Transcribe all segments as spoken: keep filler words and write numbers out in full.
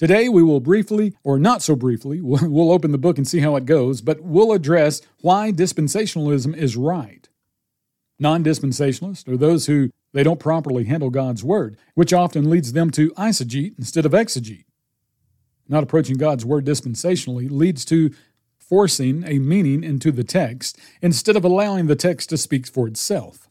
Today we will briefly, or not so briefly, we'll open the book and see how it goes, but we'll address why dispensationalism is right. Non-dispensationalists are those who they don't properly handle God's Word, which often leads them to eisegete instead of exegete. Not approaching God's Word dispensationally leads to forcing a meaning into the text instead of allowing the text to speak for itself.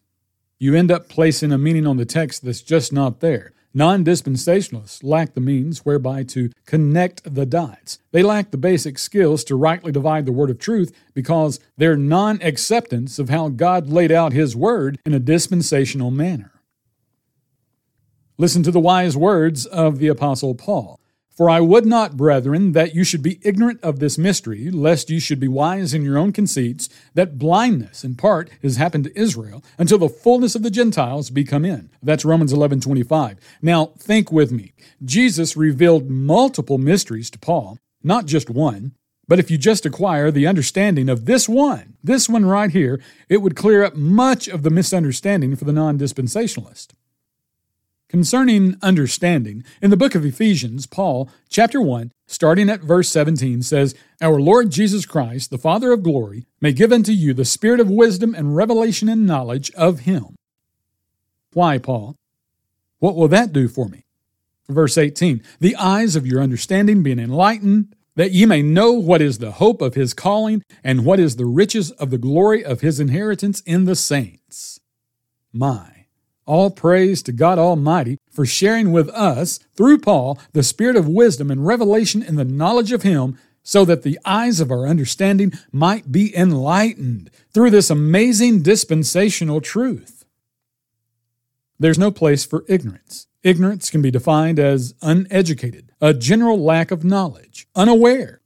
You end up placing a meaning on the text that's just not there. Non-dispensationalists lack the means whereby to connect the dots. They lack the basic skills to rightly divide the word of truth because their non-acceptance of how God laid out His Word in a dispensational manner. Listen to the wise words of the Apostle Paul. For I would not, brethren, that you should be ignorant of this mystery, lest you should be wise in your own conceits, that blindness in part has happened to Israel, until the fullness of the Gentiles be come in. That's Romans eleven twenty-five. Now, think with me. Jesus revealed multiple mysteries to Paul, not just one. But if you just acquire the understanding of this one, this one right here, it would clear up much of the misunderstanding for the non-dispensationalist. Concerning understanding, in the book of Ephesians, Paul, chapter one, starting at verse seventeen, says, Our Lord Jesus Christ, the Father of glory, may give unto you the spirit of wisdom and revelation and knowledge of Him. Why, Paul? What will that do for me? Verse eighteen, The eyes of your understanding being enlightened, that ye may know what is the hope of His calling, and what is the riches of the glory of His inheritance in the saints. My. All praise to God Almighty for sharing with us, through Paul, the spirit of wisdom and revelation in the knowledge of Him, so that the eyes of our understanding might be enlightened through this amazing dispensational truth. There's no place for ignorance. Ignorance can be defined as uneducated, a general lack of knowledge, unaware.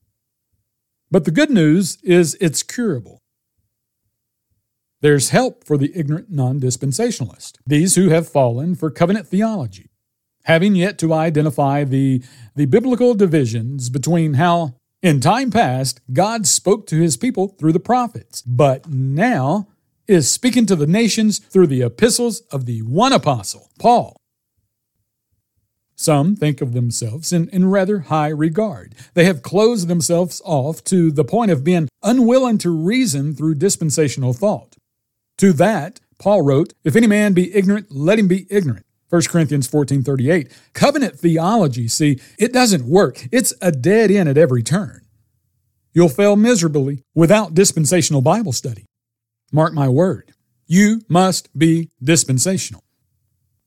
But the good news is it's curable. There's help for the ignorant non-dispensationalist, these who have fallen for covenant theology, having yet to identify the, the biblical divisions between how, in time past, God spoke to His people through the prophets, but now is speaking to the nations through the epistles of the one apostle, Paul. Some think of themselves in, in rather high regard. They have closed themselves off to the point of being unwilling to reason through dispensational thought. To that, Paul wrote, If any man be ignorant, let him be ignorant. First Corinthians fourteen thirty-eight. Covenant theology, see, it doesn't work. It's a dead end at every turn. You'll fail miserably without dispensational Bible study. Mark my word, you must be dispensational.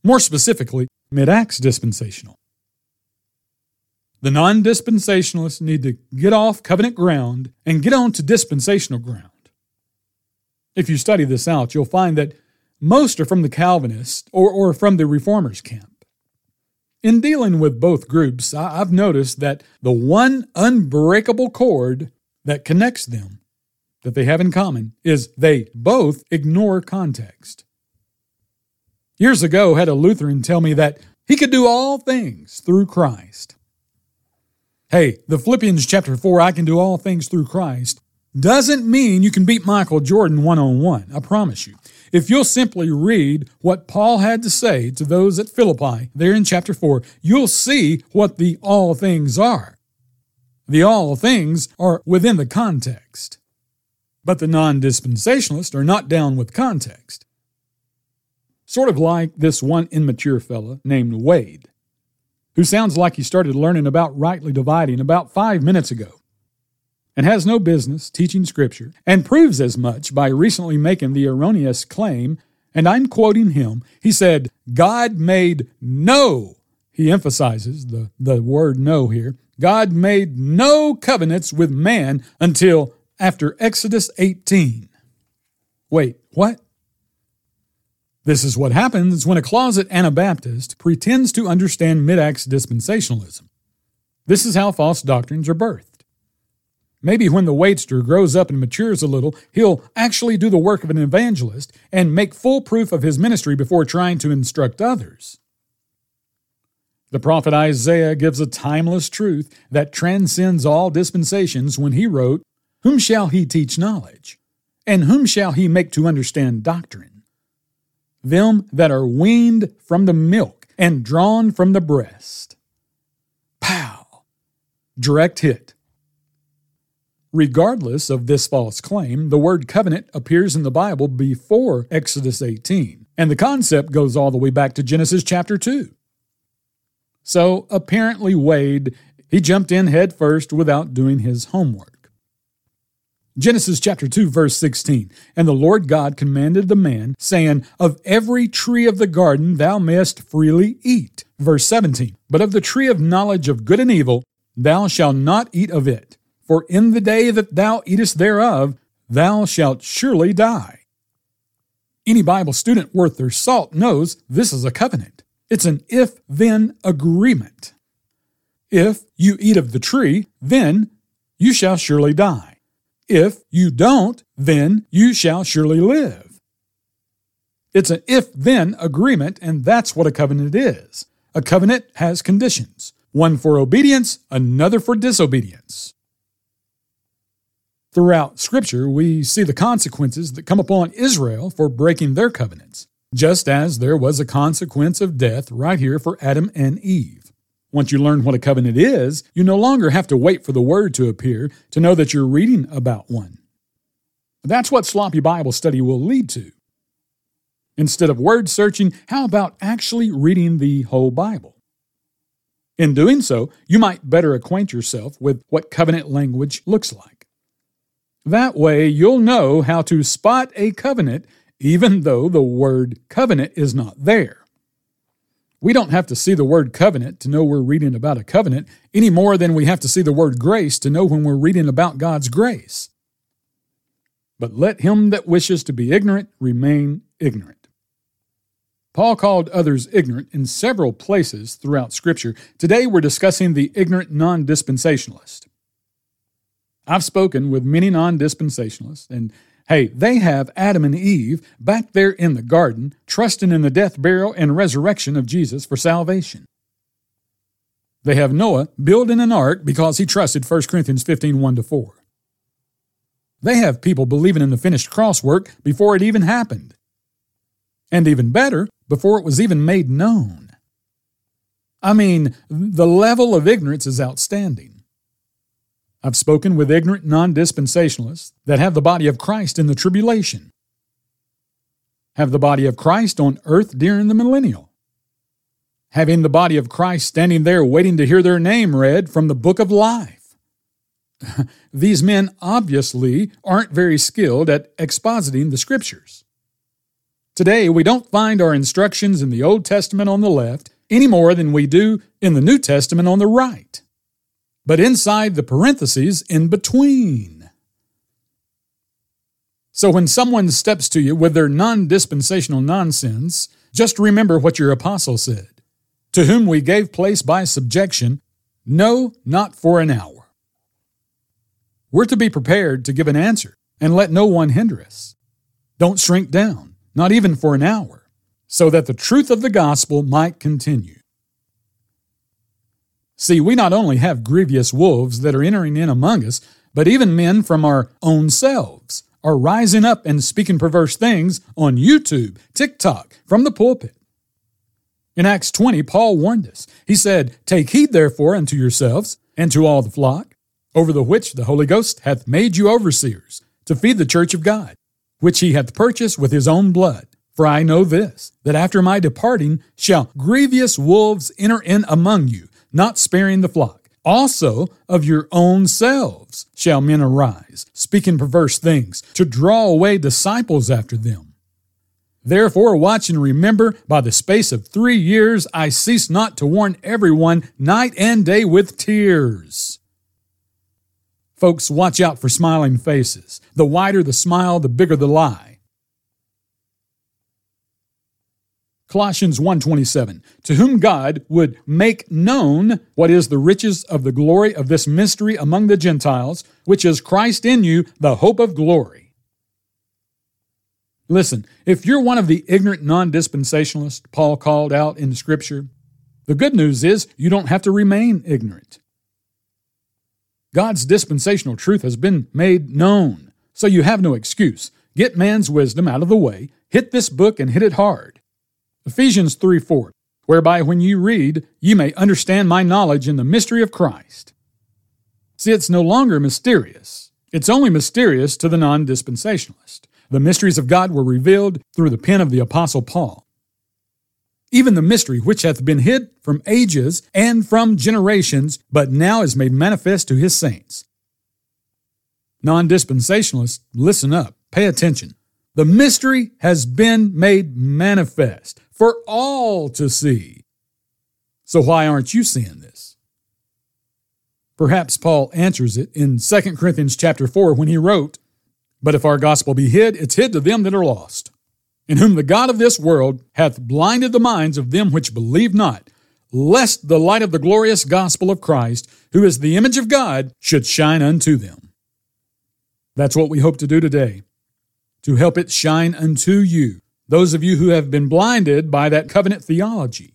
More specifically, Mid-Acts dispensational. The non-dispensationalists need to get off covenant ground and get on to dispensational ground. If you study this out, you'll find that most are from the Calvinist or, or from the Reformers camp. In dealing with both groups, I've noticed that the one unbreakable cord that connects them, that they have in common, is they both ignore context. Years ago, I had a Lutheran tell me that he could do all things through Christ. Hey, the Philippians chapter four, I can do all things through Christ, doesn't mean you can beat Michael Jordan one-on-one, I promise you. If you'll simply read what Paul had to say to those at Philippi, there in chapter four, you'll see what the all things are. The all things are within the context. But the non-dispensationalists are not down with context. Sort of like this one immature fella named Wade, who sounds like he started learning about rightly dividing about five minutes ago, and has no business teaching Scripture, and proves as much by recently making the erroneous claim, and I'm quoting him, he said, God made no, he emphasizes the, the word no here, God made no covenants with man until after Exodus eighteen. Wait, what? This is what happens when a closet Anabaptist pretends to understand Mid-Acts dispensationalism. This is how false doctrines are birthed. Maybe when the waitster grows up and matures a little, he'll actually do the work of an evangelist and make full proof of his ministry before trying to instruct others. The prophet Isaiah gives a timeless truth that transcends all dispensations when he wrote, Whom shall he teach knowledge? And whom shall he make to understand doctrine? Them that are weaned from the milk and drawn from the breast. Pow! direct hit. Regardless of this false claim, the word covenant appears in the Bible before Exodus eighteen, and the concept goes all the way back to Genesis chapter two. So apparently Wade, he jumped in head first without doing his homework. Genesis chapter two, verse sixteen, "And the Lord God commanded the man, saying, Of every tree of the garden thou mayest freely eat. Verse seventeen, But of the tree of knowledge of good and evil thou shalt not eat of it. For in the day that thou eatest thereof, thou shalt surely die." Any Bible student worth their salt knows this is a covenant. It's an if-then agreement. If you eat of the tree, then you shall surely die. If you don't, then you shall surely live. It's an if-then agreement, and that's what a covenant is. A covenant has conditions, one for obedience, another for disobedience. Throughout Scripture, we see the consequences that come upon Israel for breaking their covenants, just as there was a consequence of death right here for Adam and Eve. Once you learn what a covenant is, you no longer have to wait for the word to appear to know that you're reading about one. That's what sloppy Bible study will lead to. Instead of word searching, how about actually reading the whole Bible? In doing so, you might better acquaint yourself with what covenant language looks like. That way, you'll know how to spot a covenant even though the word covenant is not there. We don't have to see the word covenant to know we're reading about a covenant any more than we have to see the word grace to know when we're reading about God's grace. But let him that wishes to be ignorant remain ignorant. Paul called others ignorant in several places throughout Scripture. Today, we're discussing the ignorant non-dispensationalist. I've spoken with many non-dispensationalists, and hey, they have Adam and Eve back there in the garden, trusting in the death, burial, and resurrection of Jesus for salvation. They have Noah building an ark because he trusted First Corinthians fifteen, one to four. They have people believing in the finished cross work before it even happened. And even better, before it was even made known. I mean, the level of ignorance is outstanding. I've spoken with ignorant non-dispensationalists that have the body of Christ in the tribulation, have the body of Christ on earth during the millennial, having the body of Christ standing there waiting to hear their name read from the book of life. These men obviously aren't very skilled at expositing the Scriptures. Today, we don't find our instructions in the Old Testament on the left any more than we do in the New Testament on the right, but inside the parentheses in between. So when someone steps to you with their non-dispensational nonsense, just remember what your apostle said, to whom we gave place by subjection, no, not for an hour. We're to be prepared to give an answer and let no one hinder us. Don't shrink down, not even for an hour, so that the truth of the gospel might continue. See, we not only have grievous wolves that are entering in among us, but even men from our own selves are rising up and speaking perverse things on YouTube, TikTok, from the pulpit. In Acts twenty, Paul warned us. He said, "Take heed therefore unto yourselves and to all the flock, over the which the Holy Ghost hath made you overseers, to feed the church of God, which he hath purchased with his own blood. For I know this, that after my departing shall grievous wolves enter in among you, not sparing the flock. Also of your own selves shall men arise, speaking perverse things, to draw away disciples after them. Therefore watch and remember, by the space of three years I cease not to warn everyone night and day with tears." Folks, watch out for smiling faces. The wider the smile, the bigger the lie. Colossians one twenty-seven, "To whom God would make known what is the riches of the glory of this mystery among the Gentiles, which is Christ in you, the hope of glory." Listen, if you're one of the ignorant non-dispensationalists Paul called out in Scripture, the good news is you don't have to remain ignorant. God's dispensational truth has been made known, so you have no excuse. Get man's wisdom out of the way, hit this book and hit it hard. Ephesians three four, "Whereby when you read, ye may understand my knowledge in the mystery of Christ." See, it's no longer mysterious. It's only mysterious to the non-dispensationalist. The mysteries of God were revealed through the pen of the Apostle Paul. Even the mystery which hath been hid from ages and from generations, but now is made manifest to his saints. Non-dispensationalists, listen up, pay attention. The mystery has been made manifest for all to see. So why aren't you seeing this? Perhaps Paul answers it in Second Corinthians chapter four when he wrote, "But if our gospel be hid, it's hid to them that are lost, in whom the God of this world hath blinded the minds of them which believe not, lest the light of the glorious gospel of Christ, who is the image of God, should shine unto them." That's what we hope to do today, to help it shine unto you, those of you who have been blinded by that covenant theology.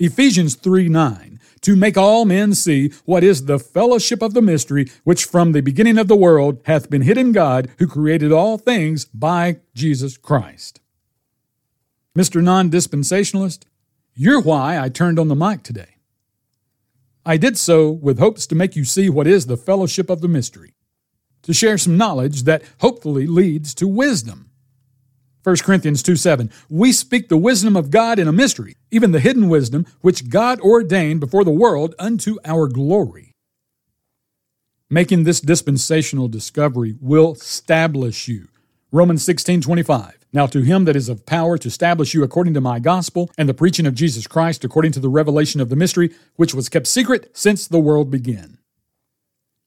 Ephesians three nine, to make all men see what is the fellowship of the mystery, which from the beginning of the world hath been hid in God, who created all things by Jesus Christ. Mister Non-Dispensationalist, you're why I turned on the mic today. I did so with hopes to make you see what is the fellowship of the mystery, to share some knowledge that hopefully leads to wisdom. First Corinthians two seven, we speak the wisdom of God in a mystery, even the hidden wisdom which God ordained before the world unto our glory. Making this dispensational discovery will establish you. Romans sixteen twenty-five, now to him that is of power to establish you according to my gospel and the preaching of Jesus Christ, according to the revelation of the mystery, which was kept secret since the world began.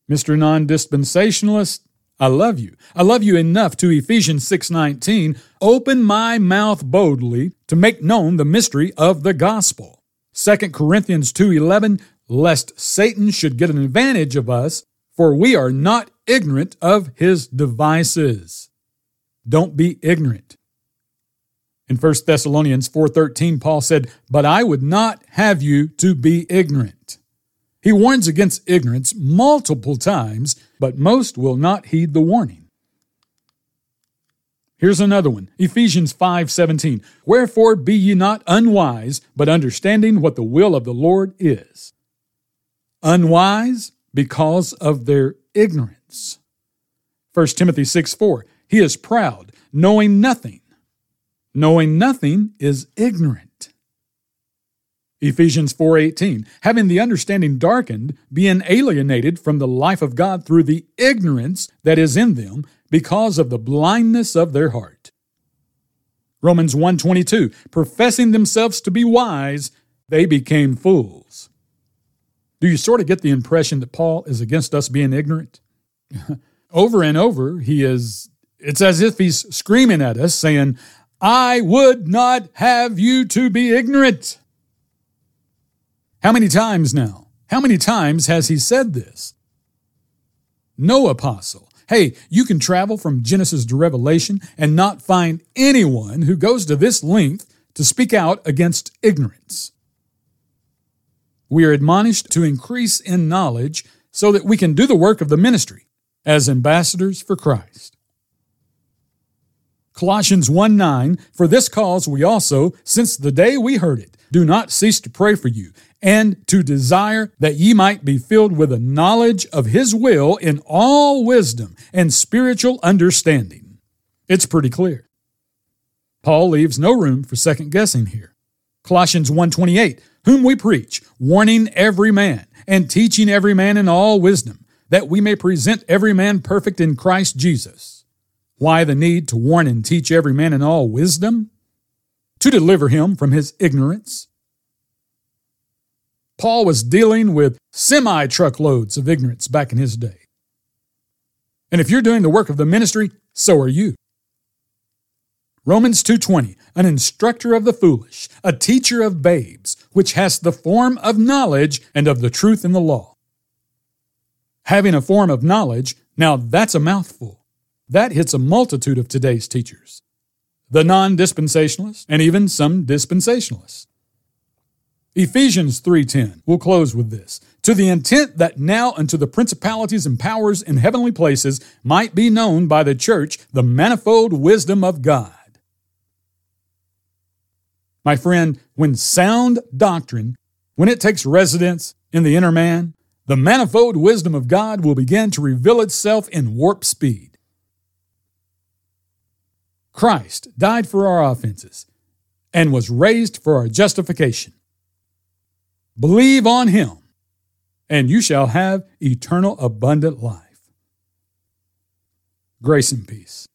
Mister Non-Dispensationalist, I love you. I love you enough to Ephesians six nineteen, open my mouth boldly to make known the mystery of the gospel. Second Corinthians two eleven, lest Satan should get an advantage of us, for we are not ignorant of his devices. Don't be ignorant. In First Thessalonians four thirteen, Paul said, but I would not have you to be ignorant. He warns against ignorance multiple times, but most will not heed the warning. Here's another one, Ephesians five seventeen. Wherefore be ye not unwise, but understanding what the will of the Lord is. Unwise because of their ignorance. First Timothy six four. He is proud, knowing nothing. Knowing nothing is ignorant. Ephesians four eighteen, having the understanding darkened, being alienated from the life of God through the ignorance that is in them because of the blindness of their heart. Romans one twenty-two, professing themselves to be wise, they became fools. Do you sort of get the impression that Paul is against us being ignorant? Over and over, he is, it's as if he's screaming at us saying, I would not have you to be ignorant. How many times now? How many times has he said this? No apostle. Hey, you can travel from Genesis to Revelation and not find anyone who goes to this length to speak out against ignorance. We are admonished to increase in knowledge so that we can do the work of the ministry as ambassadors for Christ. Colossians one nine, for this cause we also, since the day we heard it, do not cease to pray for you, and to desire that ye might be filled with a knowledge of his will in all wisdom and spiritual understanding. It's pretty clear. Paul leaves no room for second guessing here. Colossians one twenty-eight, whom we preach, warning every man and teaching every man in all wisdom, that we may present every man perfect in Christ Jesus. Why the need to warn and teach every man in all wisdom? To deliver him from his ignorance. Paul was dealing with semi-truckloads of ignorance back in his day. And if you're doing the work of the ministry, so are you. Romans two twenty, an instructor of the foolish, a teacher of babes, which has the form of knowledge and of the truth in the law. Having a form of knowledge, now that's a mouthful. That hits a multitude of today's teachers, the non-dispensationalists, and even some dispensationalists. Ephesians three ten, we'll close with this, to the intent that now unto the principalities and powers in heavenly places might be known by the church the manifold wisdom of God. My friend, when sound doctrine, when it takes residence in the inner man, the manifold wisdom of God will begin to reveal itself in warp speed. Christ died for our offenses and was raised for our justification. Believe on Him, and you shall have eternal abundant life. Grace and peace.